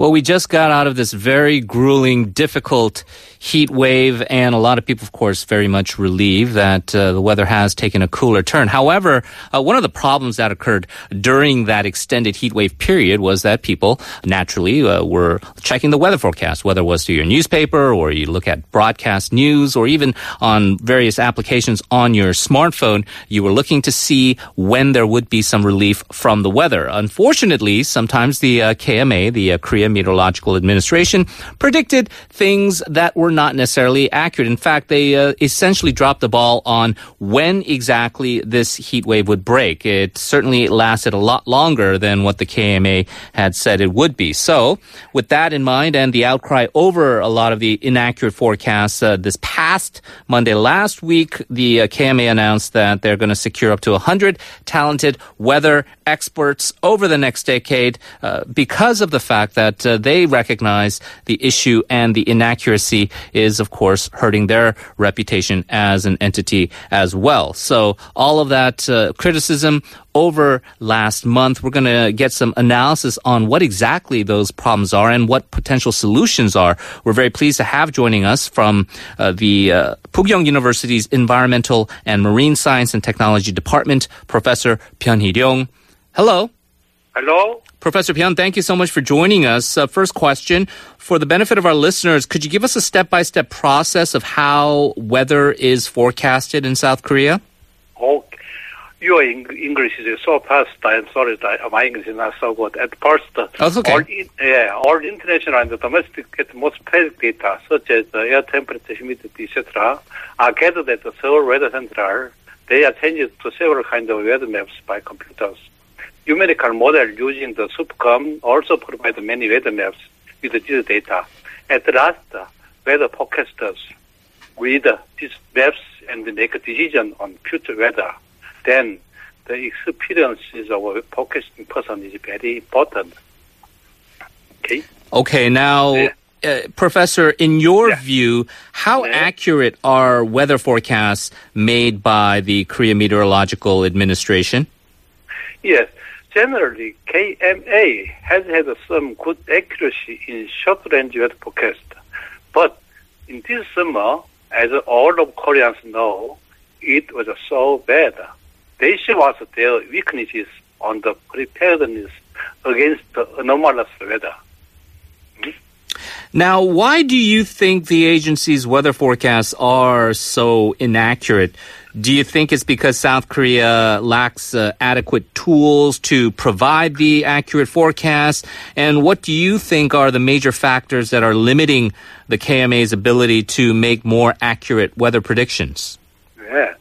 Well, we just got out of this very grueling, difficult heat wave, and a lot of people, of course, very much relieved that the weather has taken a cooler turn. However, one of the problems that occurred during that extended heat wave period was that people naturally were checking the weather forecast, whether it was through your newspaper or you look at broadcast news or even on various applications on your smartphone. You were looking to see when there would be some relief from the weather. Unfortunately, sometimes the KMA, the Korean Meteorological Administration, predicted things that were not necessarily accurate. In fact, they essentially dropped the ball on when exactly this heat wave would break. It certainly lasted a lot longer than what the KMA had said it would be. So, with that in mind and the outcry over a lot of the inaccurate forecasts, this past Monday last week, the KMA announced that they're going to secure up to 100 talented weather experts over the next decade because of the fact that they recognize the issue, and the inaccuracy is, of course, hurting their reputation as an entity as well. So all of that criticism over last month, we're going to get some analysis on what exactly those problems are and what potential solutions are. We're very pleased to have joining us from the Pukyong University's Environmental and Marine Science and Technology Department, Professor Pyeon Hee-ryong. Hello. Hello. Professor Pyeon, thank you so much for joining us. First question, for the benefit of our listeners, could you give us a step-by-step process of how weather is forecasted in South Korea? Oh, your English is so fast. I'm sorry that my English is not so good. At first, that's okay. All international and domestic most basic data, such as air temperature, humidity, etc., are gathered at the Seoul Weather Center. They are changed to several kinds of weather maps by computers. Numerical model using the SUPCOM also provide many weather maps with this data. At last, weather forecasters read these maps and make a decision on future weather. Then, the experiences of a forecasting person is very important. Okay, now, Professor, in your view, how accurate are weather forecasts made by the Korea Meteorological Administration? Yes. Generally, KMA has had some good accuracy in short-range weather forecast. But in this summer, as all of Koreans know, it was so bad. They show us their weaknesses on the preparedness against the anomalous weather. Now, why do you think the agency's weather forecasts are so inaccurate? Do you think it's because South Korea lacks adequate tools to provide the accurate forecast? And what do you think are the major factors that are limiting the KMA's ability to make more accurate weather predictions? Yeah.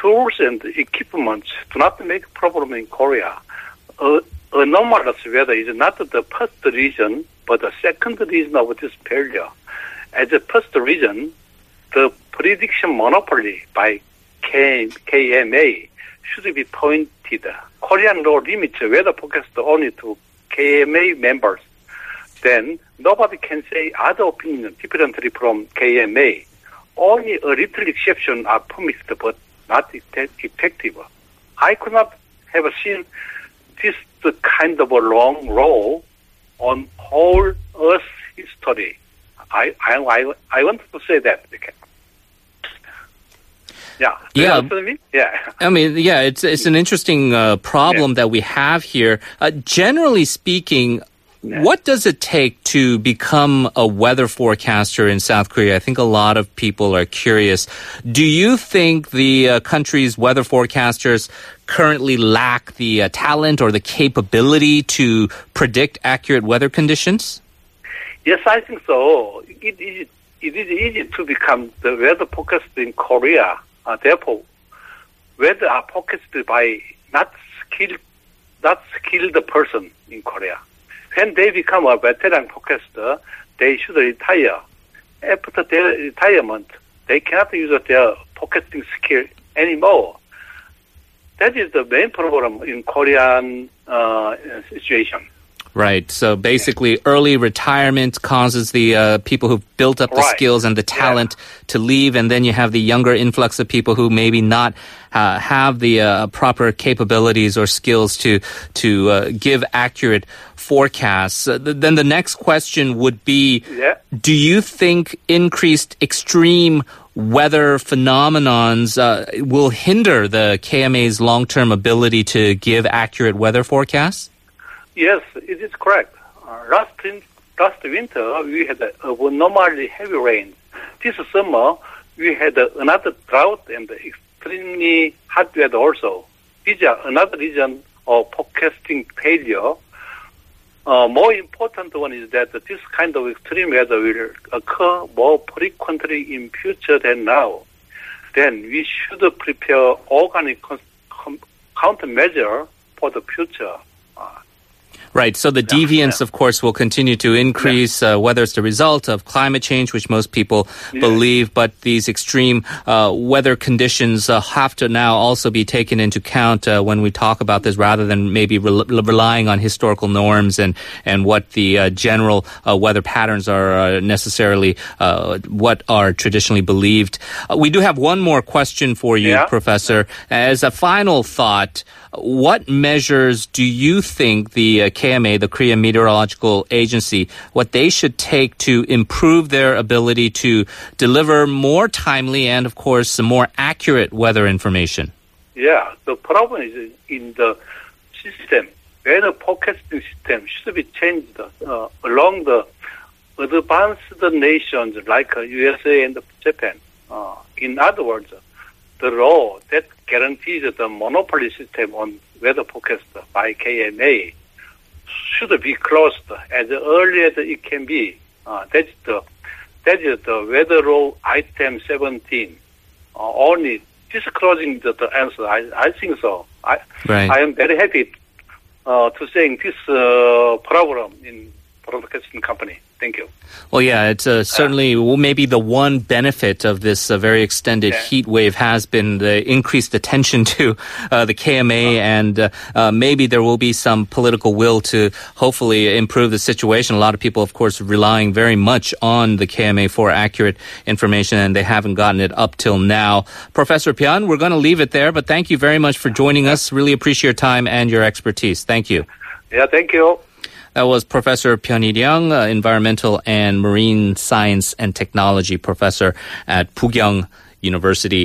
Tools and equipment do not make a problem in Korea. Anomalous weather is not the first reason, but the second reason of this failure. As a first reason, the prediction monopoly by KMA should be pointed. Korean law limits weather forecast only to KMA members. Then nobody can say other opinion differently from KMA. Only a little exception are permitted but not effective. I could not have seen this kind of a long row on whole Earth's history. I want to say that. Okay. Yeah. It's an interesting problem that we have here. Generally speaking, what does it take to become a weather forecaster in South Korea? I think a lot of people are curious. Do you think the country's weather forecasters currently lack the talent or the capability to predict accurate weather conditions? Yes, I think so. It is easy to become the weather forecaster in Korea. Therefore, weather are forecasted by not skilled person in Korea. When they become a veteran forecaster, they should retire. After their retirement, they cannot use their forecasting skill anymore. That is the main problem in Korean situation. Right. So basically, early retirement causes the people who've built up the skills and the talent to leave, and then you have the younger influx of people who maybe not have the proper capabilities or skills to give accurate forecasts. Then the next question would be, do you think increased extreme weather phenomenons will hinder the KMA's long-term ability to give accurate weather forecasts? Yes, it is correct. Last winter, we had abnormally heavy rain. This summer, we had another drought and extremely hot weather also. These are another reason of forecasting failure. More important one is that this kind of extreme weather will occur more frequently in future than now. Then we should prepare organic countermeasure for the future. Right, so the deviance, of course, will continue to increase, whether it's the result of climate change, which most people believe, but these extreme weather conditions have to now also be taken into account when we talk about this, rather than maybe relying on historical norms and what the general weather patterns are necessarily what are traditionally believed. We do have one more question for you, Professor. As a final thought, what measures do you think the KMA, the Korean Meteorological Agency, what they should take to improve their ability to deliver more timely and, of course, more accurate weather information? Yeah, the problem is in the system. Weather forecasting system should be changed along the advanced nations like USA and Japan. In other words, the law that guarantees the monopoly system on weather forecast by KMA should be closed as early as it can be. That is the weather law item 17. Only disclosing the answer. I think so. I am very happy to saying this problem in broadcasting company. Thank you. Well, yeah, it's certainly maybe the one benefit of this very extended heat wave has been the increased attention to the KMA, and maybe there will be some political will to hopefully improve the situation. A lot of people, of course, relying very much on the KMA for accurate information, and they haven't gotten it up till now. Professor Pyeon, we're going to leave it there, but thank you very much for joining us. Really appreciate your time and your expertise. Thank you. Yeah, thank you. That was Professor Pyeon Hee-ryong, Environmental and Marine Science and Technology Professor at Pukyong University.